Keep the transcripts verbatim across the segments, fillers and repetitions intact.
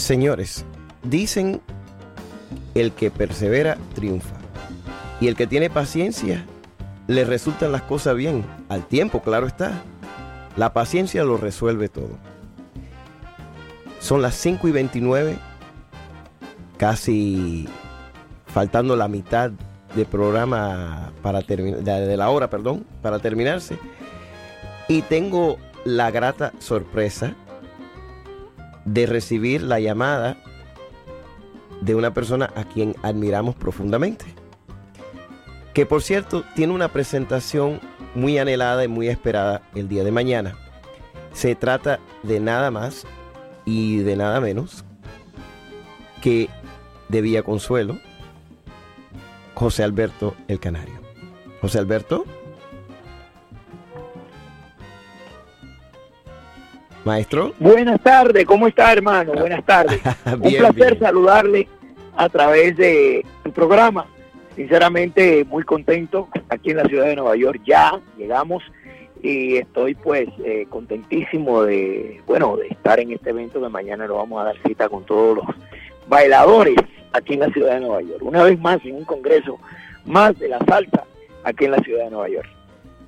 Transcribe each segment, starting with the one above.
Señores, dicen el que persevera triunfa y el que tiene paciencia le resultan las cosas bien, al tiempo, claro está. La paciencia lo resuelve todo. Son las cinco y veintinueve, casi faltando la mitad de programa para terminar, de la hora, perdón, para terminarse. Y tengo la grata sorpresa de recibir la llamada de una persona a quien admiramos profundamente, que por cierto tiene una presentación muy anhelada y muy esperada el día de mañana. Se trata de nada más y de nada menos que de Villa Consuelo, José Alberto el Canario. José Alberto. Maestro. Buenas tardes, ¿cómo está, hermano? Buenas tardes. bien, Un placer bien. saludarle a través de tu programa. Sinceramente, muy contento aquí en la ciudad de Nueva York. Ya llegamos y estoy pues eh, contentísimo de, bueno, de estar en este evento que mañana nos vamos a dar cita con todos los bailadores aquí en la ciudad de Nueva York. Una vez más en un congreso más de la salsa aquí en la ciudad de Nueva York.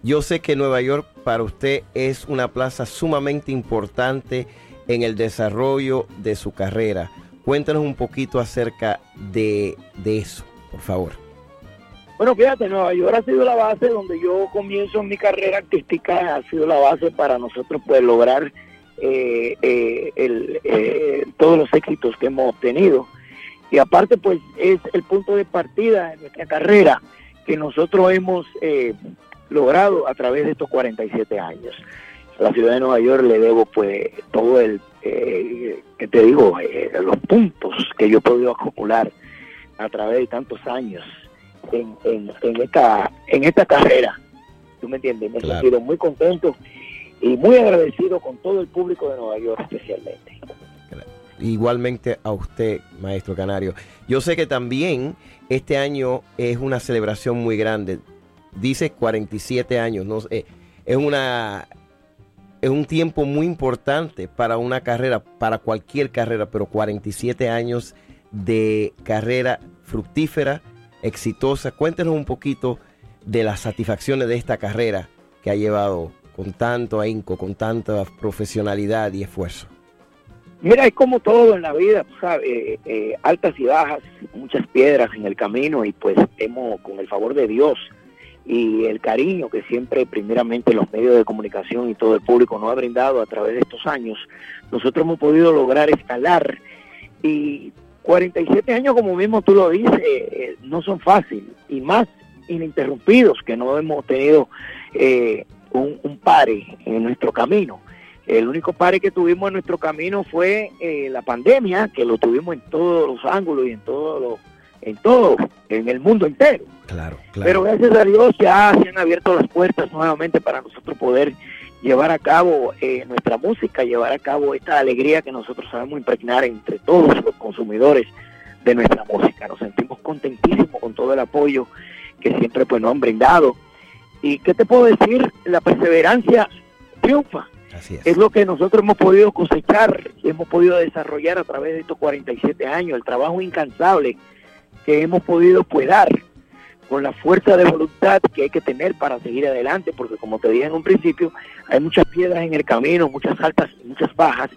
Yo sé que Nueva York para usted es una plaza sumamente importante en el desarrollo de su carrera. Cuéntanos un poquito acerca de, de eso, por favor. Bueno, fíjate, Nueva York ha sido la base donde yo comienzo mi carrera artística, ha sido la base para nosotros poder lograr eh, eh, el, eh, todos los éxitos que hemos obtenido. Y aparte, pues, es el punto de partida de nuestra carrera que nosotros hemos eh, logrado a través de estos cuarenta y siete años. A la ciudad de Nueva York le debo, pues, todo el, eh, ¿qué te digo?, eh, los puntos que yo he podido acumular a través de tantos años en, en, en, esta, en esta carrera. ¿Tú me entiendes? Me he claro. sentido muy contento y muy agradecido con todo el público de Nueva York especialmente. Igualmente a usted, maestro Canario. Yo sé que también este año es una celebración muy grande. Dice cuarenta y siete años, ¿no? eh, es una es un tiempo muy importante para una carrera, para cualquier carrera, pero cuarenta y siete años de carrera fructífera, exitosa. Cuéntenos un poquito de las satisfacciones de esta carrera que ha llevado con tanto ahínco, con tanta profesionalidad y esfuerzo. Mira, es como todo en la vida, tú sabes, eh, eh, altas y bajas, muchas piedras en el camino, y pues hemos, con el favor de Dios y el cariño que siempre primeramente los medios de comunicación y todo el público nos ha brindado a través de estos años, nosotros hemos podido lograr escalar. Y cuarenta y siete años, como mismo tú lo dices, eh, no son fáciles, y más ininterrumpidos, que no hemos tenido eh, un, un pare en nuestro camino. El único pare que tuvimos en nuestro camino fue eh, la pandemia, que lo tuvimos en todos los ángulos y en todo, lo, en todo, en el mundo entero. Claro, claro. Pero gracias a Dios ya se han abierto las puertas nuevamente para nosotros poder llevar a cabo eh, nuestra música, llevar a cabo esta alegría que nosotros sabemos impregnar entre todos los consumidores de nuestra música. Nos sentimos contentísimos con todo el apoyo que siempre pues nos han brindado. ¿Y qué te puedo decir? La perseverancia triunfa. Así es. Es lo que nosotros hemos podido cosechar, hemos podido desarrollar a través de estos cuarenta y siete años, el trabajo incansable que hemos podido pues dar, con la fuerza de voluntad que hay que tener para seguir adelante, porque como te dije en un principio, hay muchas piedras en el camino, muchas altas y muchas bajas,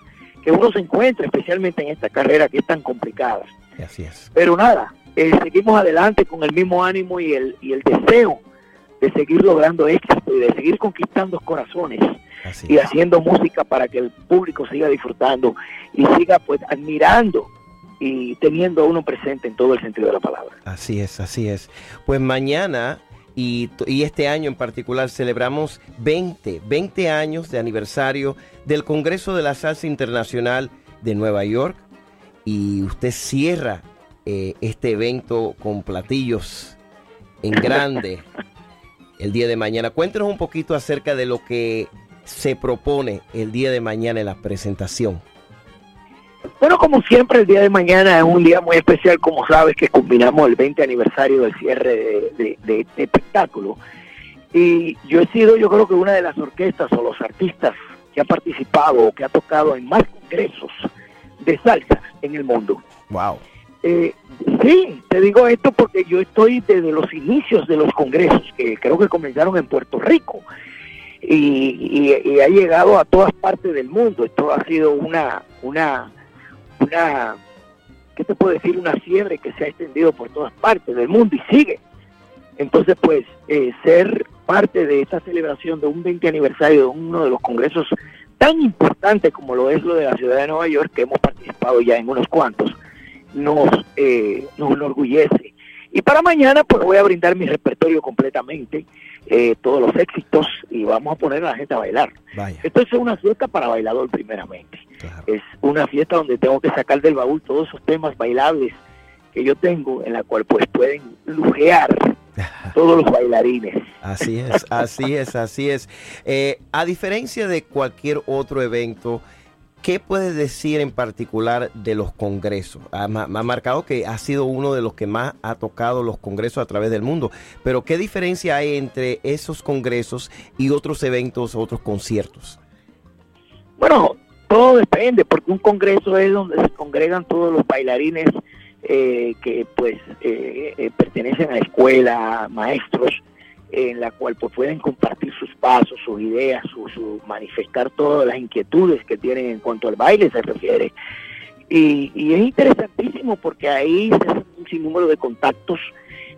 que uno se encuentra especialmente en esta carrera que es tan complicada. Así es. Pero nada, eh, seguimos adelante con el mismo ánimo y el, y el deseo de seguir logrando éxito y de seguir conquistando corazones. Así y haciendo es. música para que el público siga disfrutando y siga pues admirando y teniendo a uno presente en todo el sentido de la palabra. Así es, así es. Pues mañana y, y este año en particular celebramos veinte años de aniversario del Congreso de la Salsa Internacional de Nueva York, y usted cierra eh, este evento con platillos en grande el día de mañana. Cuéntenos un poquito acerca de lo que se propone el día de mañana en la presentación. Bueno, como siempre, el día de mañana es un día muy especial, como sabes, que combinamos el veinte aniversario del cierre de, de, de este espectáculo. Y yo he sido, yo creo que una de las orquestas o los artistas que ha participado o que ha tocado en más congresos de salsa en el mundo. Wow. Eh, sí, te digo esto porque yo estoy desde los inicios de los congresos, que creo que comenzaron en Puerto Rico, y, y, y ha llegado a todas partes del mundo. Esto ha sido una, una, una, ¿qué te puedo decir? Una fiebre que se ha extendido por todas partes del mundo y sigue. Entonces, pues, eh, ser parte de esta celebración de un veinte aniversario de uno de los congresos tan importantes como lo es lo de la ciudad de Nueva York, que hemos participado ya en unos cuantos, nos, eh, nos enorgullece. Y para mañana, pues, voy a brindar mi repertorio completamente, eh, todos los éxitos, y vamos a poner a la gente a bailar. Vaya. Esto es una fiesta para bailador primeramente. Claro. Es una fiesta donde tengo que sacar del baúl todos esos temas bailables que yo tengo, en la cual pues pueden lujear todos los bailarines. Así es, así es, así es. Eh, a diferencia de cualquier otro evento, ¿qué puedes decir en particular de los congresos? Ha, ha marcado que ha sido uno de los que más ha tocado los congresos a través del mundo, pero ¿qué diferencia hay entre esos congresos y otros eventos, otros conciertos? Bueno, todo depende, porque un congreso es donde se congregan todos los bailarines Eh, que pues eh, eh, pertenecen a escuela, maestros, eh, en la cual pues pueden compartir sus pasos, sus ideas, su, su manifestar todas las inquietudes que tienen en cuanto al baile se refiere. Y, y es interesantísimo porque ahí se hacen un sinnúmero de contactos,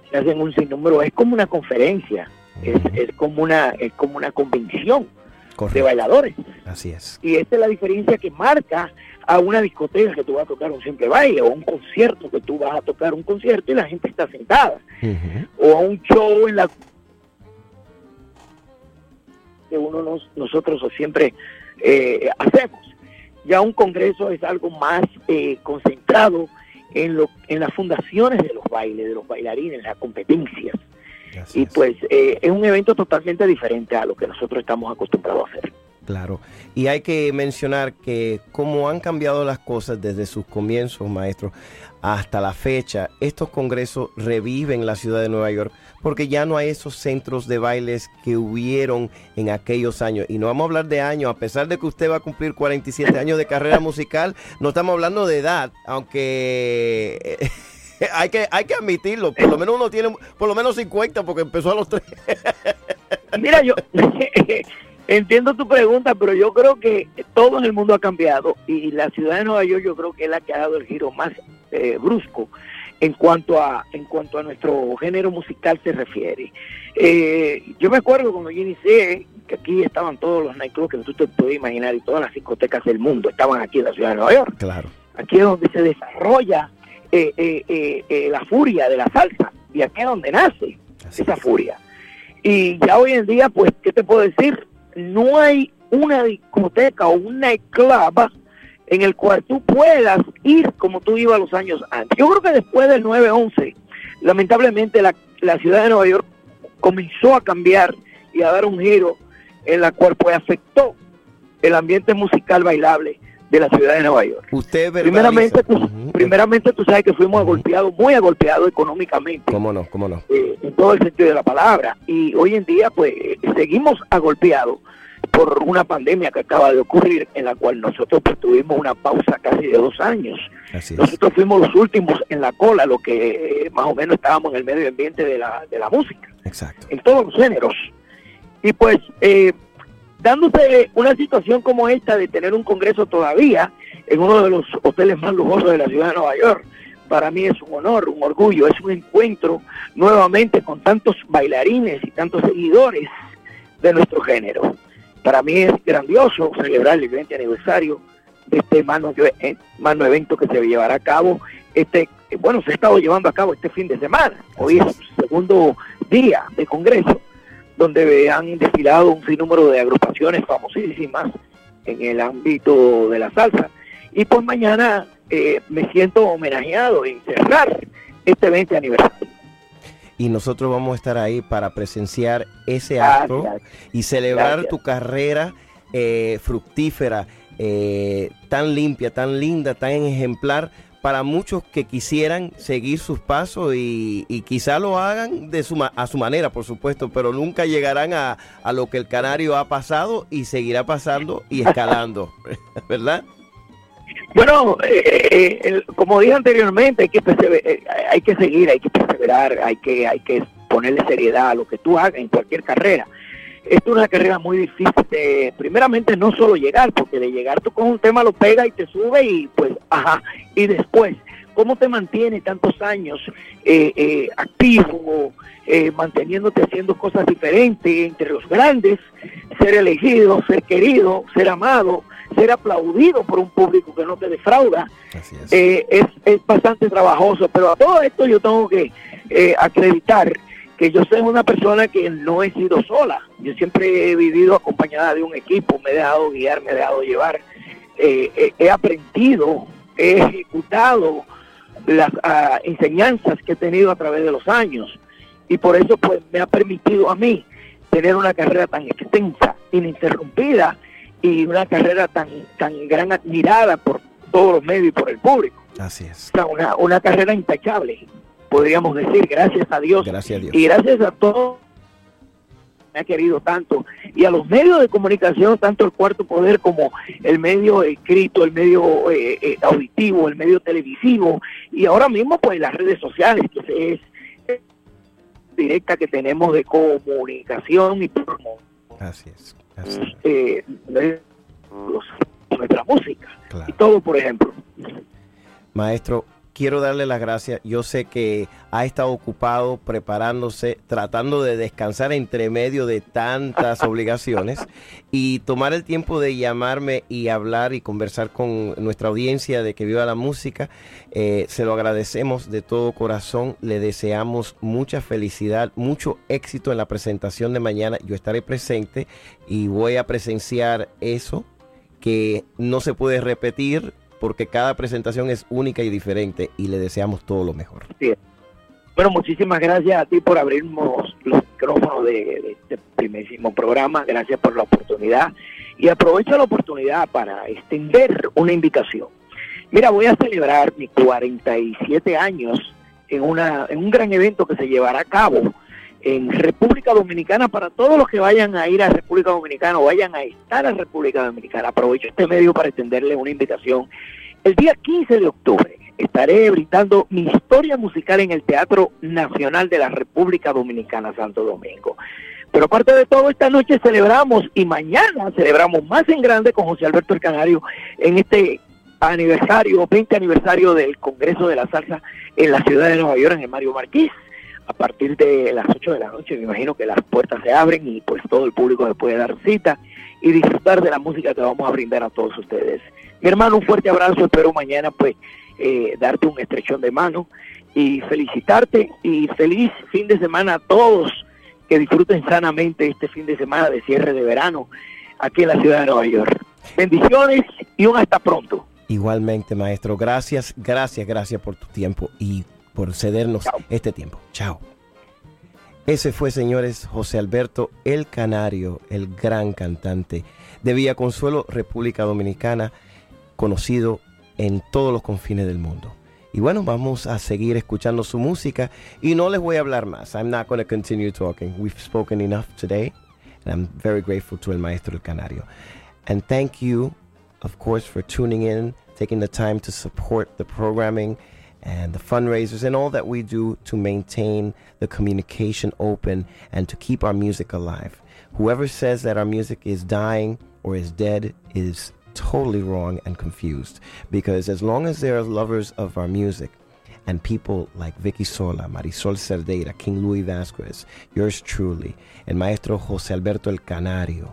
se hacen un sinnúmero, es como una conferencia, es, es como una, es como una convención. Correcto. De bailadores. Así es. Y esta es la diferencia que marca a una discoteca que tú vas a tocar un simple baile, o a un concierto que tú vas a tocar un concierto y la gente está sentada. Uh-huh. O a un show en la que uno nos, nosotros siempre eh, hacemos. Ya un congreso es algo más eh, concentrado en, lo, en las fundaciones de los bailes, de los bailarines, las competencias. Así y es. Pues eh, es un evento totalmente diferente a lo que nosotros estamos acostumbrados a hacer. Claro, y hay que mencionar que como han cambiado las cosas desde sus comienzos, maestro, hasta la fecha, estos congresos reviven la ciudad de Nueva York porque ya no hay esos centros de bailes que hubieron en aquellos años. Y no vamos a hablar de años, a pesar de que usted va a cumplir cuarenta y siete años de carrera musical, no estamos hablando de edad, aunque... Hay que, hay que admitirlo, por lo menos uno tiene por lo menos cincuenta porque empezó a los tres. Mira, yo entiendo tu pregunta, pero yo creo que todo en el mundo ha cambiado y la ciudad de Nueva York yo creo que es la que ha dado el giro más eh, brusco en cuanto a en cuanto a nuestro género musical se refiere. Eh, yo me acuerdo cuando yo inicié que aquí estaban todos los nightclubs que tú te puedes imaginar y todas las discotecas del mundo estaban aquí en la ciudad de Nueva York. Claro. Aquí es donde se desarrolla Eh, eh, eh, eh, la furia de la salsa, y aquí es donde nace así esa es. Furia. Y ya hoy en día, pues, ¿qué te puedo decir? No hay una discoteca o un nightclub en el cual tú puedas ir como tú ibas los años antes. Yo creo que después del nueve once, lamentablemente la, la ciudad de Nueva York comenzó a cambiar y a dar un giro en la cual pues afectó el ambiente musical bailable de la ciudad de Nueva York. Usted primeramente, tú, uh-huh. primeramente tú sabes que fuimos uh-huh. agolpeados, muy agolpeados económicamente. ¿Cómo no? ¿Cómo no? Eh, en todo el sentido de la palabra. Y hoy en día, pues, seguimos agolpeados por una pandemia que acaba de ocurrir, en la cual nosotros pues, tuvimos una pausa casi de dos años. Así es. Nosotros fuimos los últimos en la cola, lo que eh, más o menos estábamos en el medio ambiente de la, de la música. Exacto. En todos los géneros. Y pues... Eh, dándose una situación como esta de tener un congreso todavía en uno de los hoteles más lujosos de la ciudad de Nueva York, para mí es un honor, un orgullo, es un encuentro nuevamente con tantos bailarines y tantos seguidores de nuestro género. Para mí es grandioso celebrar el veinte aniversario de este magno, magno evento que se llevará a cabo, este bueno, se ha estado llevando a cabo este fin de semana, hoy es el segundo día de congreso, donde han desfilado un sinnúmero de agrupaciones famosísimas en el ámbito de la salsa. Y pues mañana eh, me siento homenajeado en cerrar este veinte aniversario. Y nosotros vamos a estar ahí para presenciar ese gracias. Acto y celebrar gracias. Tu carrera eh, fructífera, eh, tan limpia, tan linda, tan ejemplar, para muchos que quisieran seguir sus pasos y, y quizá lo hagan de su ma- a su manera, por supuesto, pero nunca llegarán a, a lo que el Canario ha pasado y seguirá pasando y escalando, ¿verdad? Bueno, eh, eh, como dije anteriormente, hay que persever- hay que seguir, hay que perseverar, hay que hay que ponerle seriedad a lo que tú hagas en cualquier carrera. Esto es una carrera muy difícil de, primeramente, no solo llegar, porque de llegar tú con un tema lo pega y te sube y pues, ajá, y después, ¿cómo te mantienes tantos años eh, eh, activo, eh, manteniéndote haciendo cosas diferentes entre los grandes, ser elegido, ser querido, ser amado, ser aplaudido por un público que no te defrauda? Así es. Eh, es, es bastante trabajoso, pero a todo esto yo tengo que eh, acreditar que yo soy una persona que no he sido sola. Yo siempre he vivido acompañada de un equipo, me he dejado guiar, me he dejado llevar, eh, eh, he aprendido, he ejecutado las uh, enseñanzas que he tenido a través de los años, y por eso pues me ha permitido a mí tener una carrera tan extensa, ininterrumpida, y una carrera tan, tan gran, admirada por todos los medios y por el público. Así es. O sea, una, una carrera intachable, podríamos decir, gracias a Dios, gracias a Dios. Y gracias a todos me ha querido tanto, y a los medios de comunicación, tanto el Cuarto Poder como el medio escrito, el medio eh, eh, auditivo, el medio televisivo, y ahora mismo pues las redes sociales, que es eh, directa que tenemos de comunicación y promoción. Así es. Así es. Eh, de los, nuestra música, claro. Y todo, por ejemplo. Maestro, quiero darle las gracias. Yo sé que ha estado ocupado preparándose, tratando de descansar entre medio de tantas obligaciones, y tomar el tiempo de llamarme y hablar y conversar con nuestra audiencia de Que Viva la Música. Eh, se lo agradecemos de todo corazón. Le deseamos mucha felicidad, mucho éxito en la presentación de mañana. Yo estaré presente y voy a presenciar eso que no se puede repetir, porque cada presentación es única y diferente, y le deseamos todo lo mejor. Sí. Bueno, muchísimas gracias a ti por abrirnos los micrófonos de, de este primerísimo programa. Gracias por la oportunidad, y aprovecho la oportunidad para extender una invitación. Mira, voy a celebrar mis cuarenta y siete años en, una, en un gran evento que se llevará a cabo en República Dominicana. Para todos los que vayan a ir a República Dominicana o vayan a estar en República Dominicana, aprovecho este medio para extenderle una invitación. El día quince de octubre estaré brindando mi historia musical en el Teatro Nacional de la República Dominicana, Santo Domingo. Pero aparte de todo, esta noche celebramos, y mañana celebramos más en grande con José Alberto el Canario en este aniversario, veinte aniversario del Congreso de la Salsa en la ciudad de Nueva York, en el Mario Marqués. A partir de las ocho de la noche, me imagino que las puertas se abren y pues todo el público se puede dar cita y disfrutar de la música que vamos a brindar a todos ustedes. Mi hermano, un fuerte abrazo. Espero mañana pues eh, darte un estrechón de mano y felicitarte, y feliz fin de semana a todos. Que disfruten sanamente este fin de semana de cierre de verano aquí en la ciudad de Nueva York. Bendiciones y un hasta pronto. Igualmente, maestro. Gracias, gracias, gracias por tu tiempo y por cedernos Chao. Este tiempo. Chao. Ese fue, señores, José Alberto el Canario, el gran cantante de Villa Consuelo, República Dominicana, conocido en todos los confines del mundo. Y bueno, vamos a seguir escuchando su música, y no les voy a hablar más. I'm not going to continue talking. We've spoken enough today, and I'm very grateful to el Maestro el Canario. And thank you, of course, for tuning in, taking the time to support the programming and the fundraisers and all that we do to maintain the communication open and to keep our music alive. Whoever says that our music is dying or is dead is totally wrong and confused, because as long as there are lovers of our music and people like Vicky Sola, Marisol Cerdeira, King Louis Vasquez, yours truly, el Maestro José Alberto el Canario,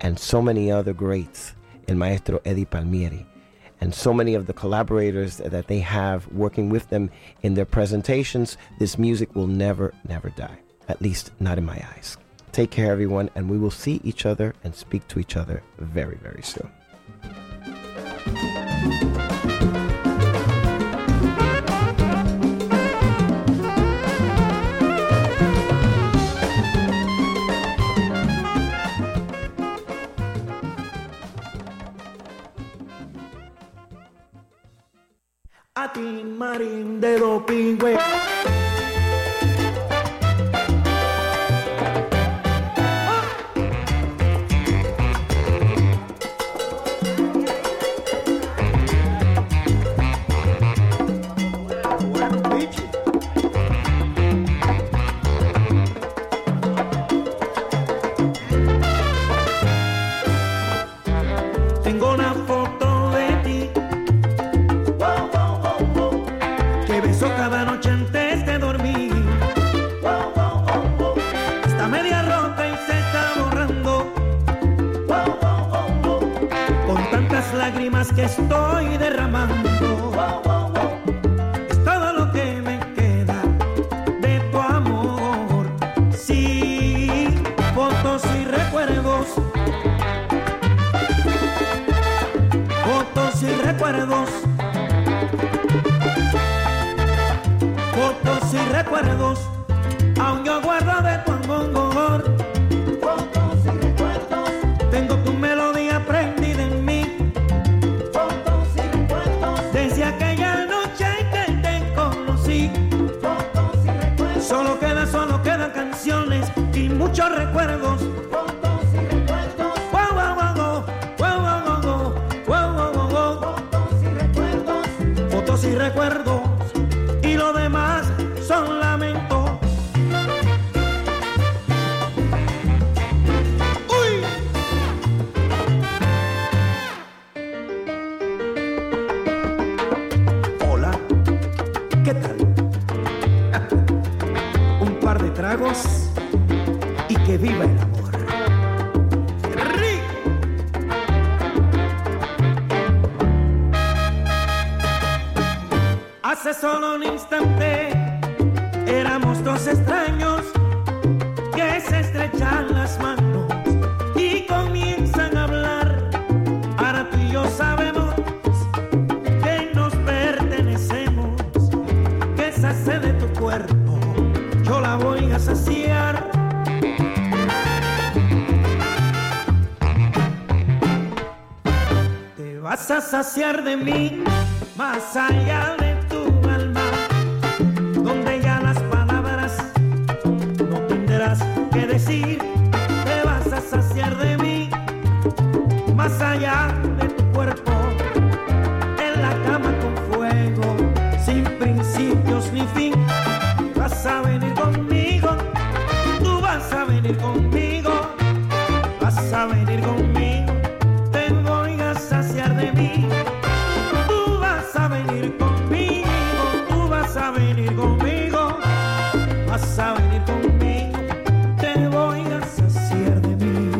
and so many other greats, el Maestro Eddie Palmieri, and so many of the collaborators that they have working with them in their presentations, this music will never, never die. At least not in my eyes. Take care, everyone, and we will see each other and speak to each other very, very soon. A ti, Marín de los Pingües. lágrimas que estoy derramando. Es todo lo que me queda de tu amor. Sí, fotos y recuerdos. Fotos y recuerdos. Fotos y recuerdos. Aún yo guardo de tu amor. Fotos y recuerdos. Tengo tu melodía prendida en mí. Fotos y recuerdos. Desde aquella noche que te conocí. Fotos y recuerdos. Solo queda, solo quedan canciones y muchos recuerdos. Fotos y recuerdos. Wow, wow, wow, wow, wow, wow, wow, wow, wow. Fotos y recuerdos. Fotos y recuerdos. Y lo demás son lamentos. Y que viva el amor. Hace solo un instante éramos dos extraños que se estrechan las manos y comienzan a hablar. Ahora tú y yo sabemos que nos pertenecemos, que se hace de tu cuerpo. Yo la voy a saciar. Te vas a saciar de mí, más allá de tu alma, donde ya las palabras no tendrás que decir. Te vas a saciar de mí, más allá de tu cuerpo, en la cama con fuego, sin principios ni fin. Vas a venir conmigo, tú vas a venir conmigo, vas a venir conmigo, te voy a saciar de mí. Tú vas a venir conmigo, tú vas a venir conmigo, vas a venir conmigo, te voy a saciar de mí.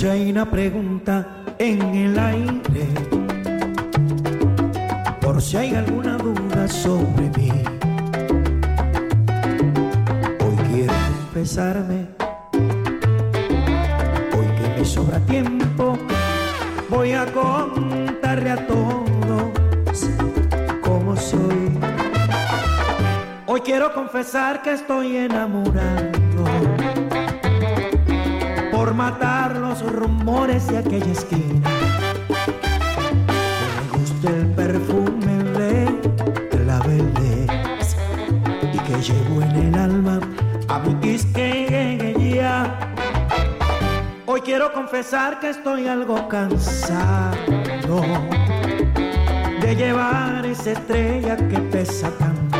Si hay una pregunta en el aire, por si hay alguna duda sobre mí, hoy quiero confesarme, hoy que me sobra tiempo, voy a contarle a todos cómo soy. Hoy quiero confesar que estoy enamorado. Por matar los rumores de aquella esquina, me gusta el perfume de la belleza y que llevo en el alma a mi quisqueya. Hoy quiero confesar que estoy algo cansado de llevar esa estrella que pesa tanto.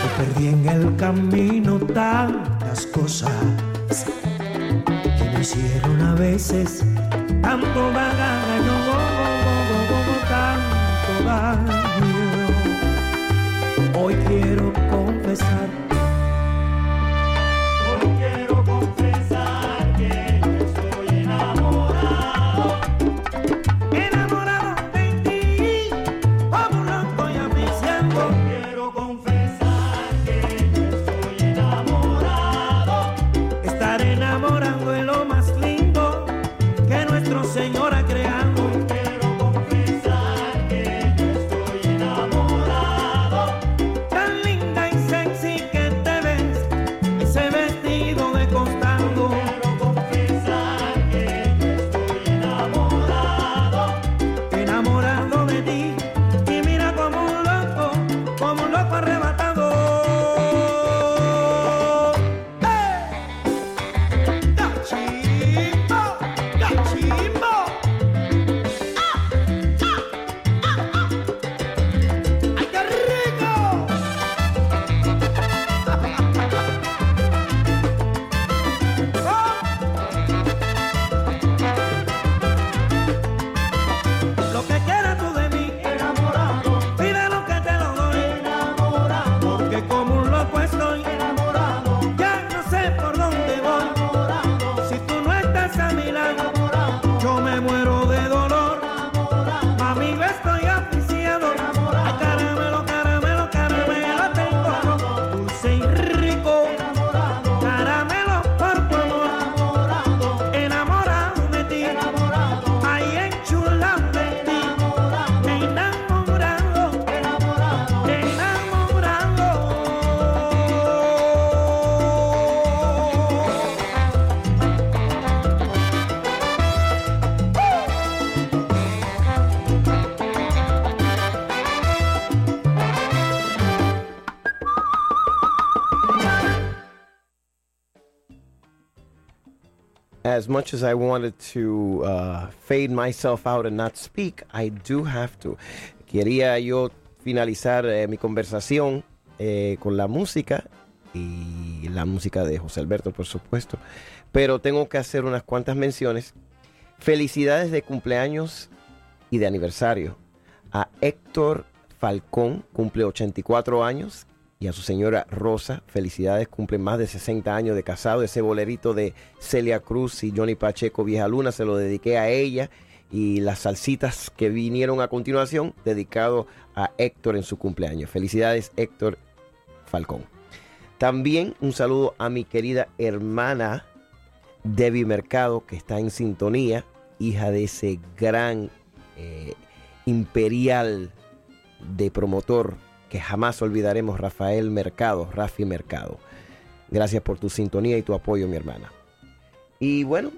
Me perdí en el camino tantas cosas que me hicieron a veces tanto daño, tanto daño. Hoy quiero confesar, hoy quiero confesar que estoy enamorado, enamorado de ti, como loco ya me siento. Quiero confesar que estoy enamorado. Enamorando es lo más lindo que nuestro Señor as much as I wanted to uh, fade myself out and not speak, I do have to. Quería yo finalizar eh, mi conversación eh, con la música, y la música de José Alberto, por supuesto, pero tengo que hacer unas cuantas menciones. Felicidades de cumpleaños y de aniversario a Héctor Falcón, cumple ochenta y cuatro años, y a su señora Rosa, felicidades, cumple más de sesenta años de casado. Ese bolerito de Celia Cruz y Johnny Pacheco, Vieja Luna, se lo dediqué a ella, y las salsitas que vinieron a continuación, dedicado a Héctor en su cumpleaños. Felicidades, Héctor Falcón. También un saludo a mi querida hermana Debbie Mercado, que está en sintonía, hija de ese gran eh, imperial de promotor que jamás olvidaremos, Rafael Mercado, Rafi Mercado. Gracias por tu sintonía y tu apoyo, mi hermana. Y bueno,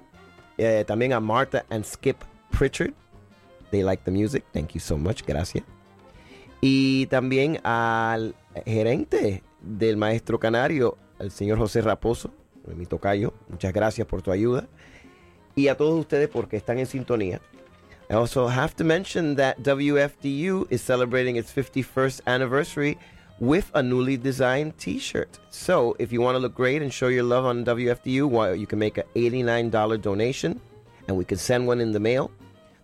eh, también a Martha and Skip Pritchard. They like the music. Thank you so much. Gracias. Y también al gerente del Maestro Canario, el señor José Raposo, mi tocayo, muchas gracias por tu ayuda, y a todos ustedes porque están en sintonía. I also have to mention that W F D U is celebrating its fifty-first anniversary with a newly designed t-shirt. So if you want to look great and show your love on W F D U, well, you can make an eighty-nine dollars donation and we can send one in the mail.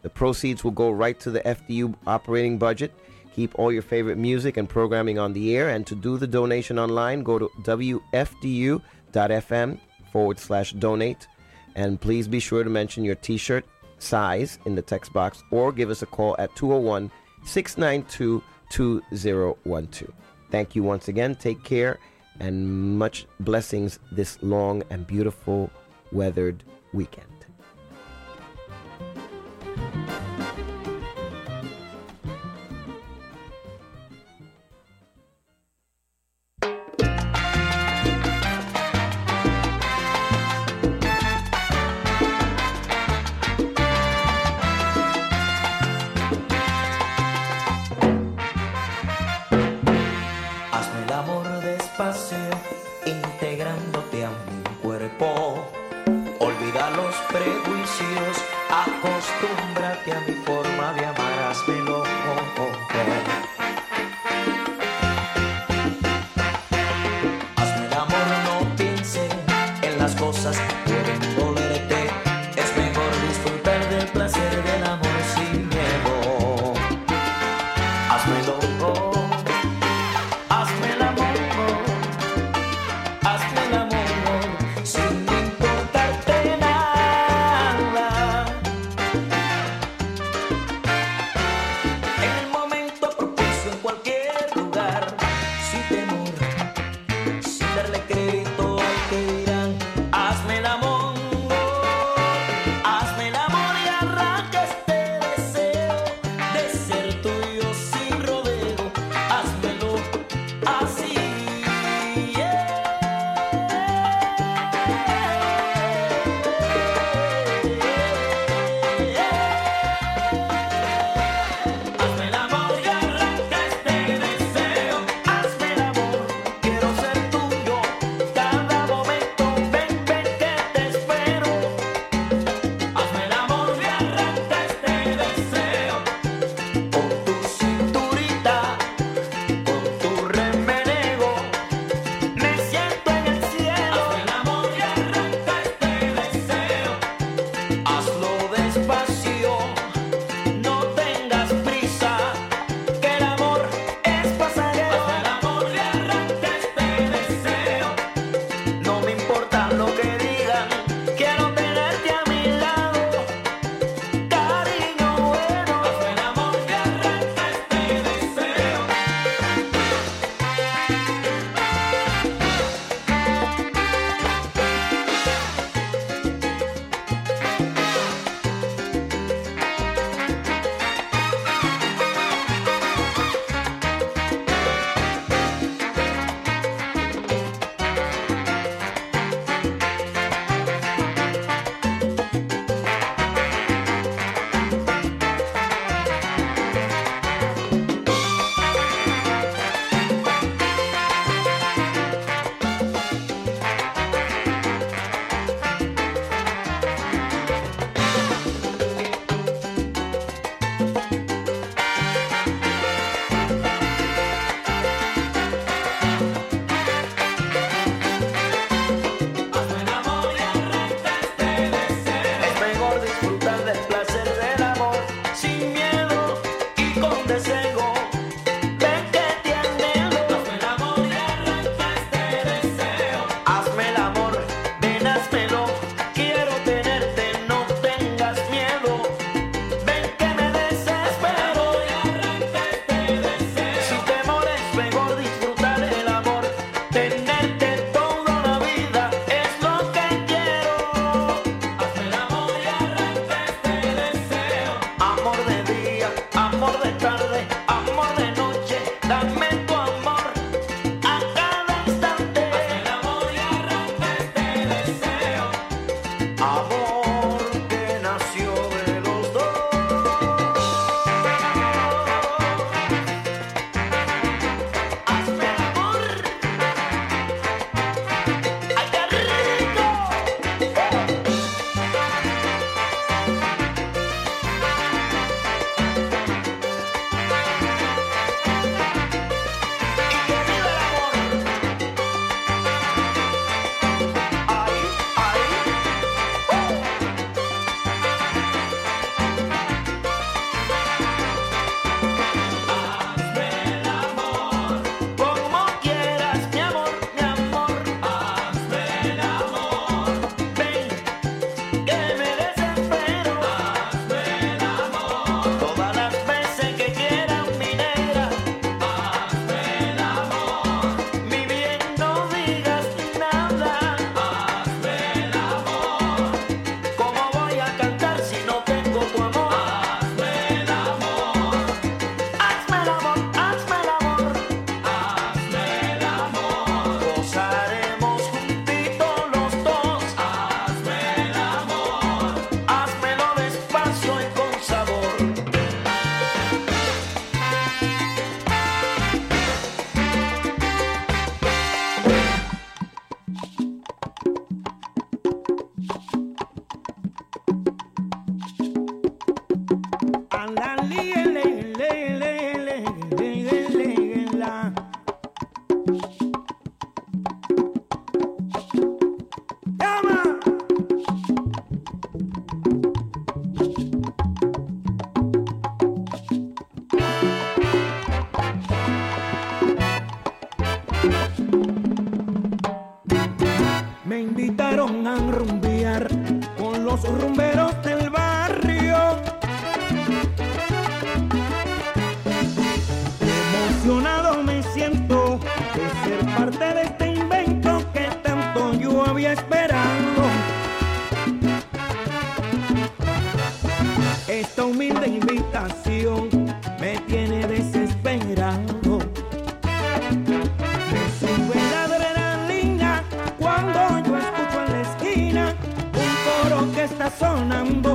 The proceeds will go right to the F D U operating budget. Keep all your favorite music and programming on the air. And to do the donation online, go to W F D U dot F M forward slash donate. And please be sure to mention your t-shirt size in the text box, or give us a call at two oh one, six nine two, two oh one two. Thank you once again. Take care and much blessings this long and beautiful weathered weekend. Acostúmbrate a mi forma de amar, házmelo comprender. Hazme el amor, no piense en las cosas que pueden dolerte. Es mejor disfrutar del placer del amor sin miedo. Házmelo comprender. Hazme el amor, hazme el amor, sin importarte nada. rumbear con los rumberos del barrio. Emocionado me siento de ser parte de este invento que tanto yo había esperado. Esta humilde invitación me tiene desesperado. Sonando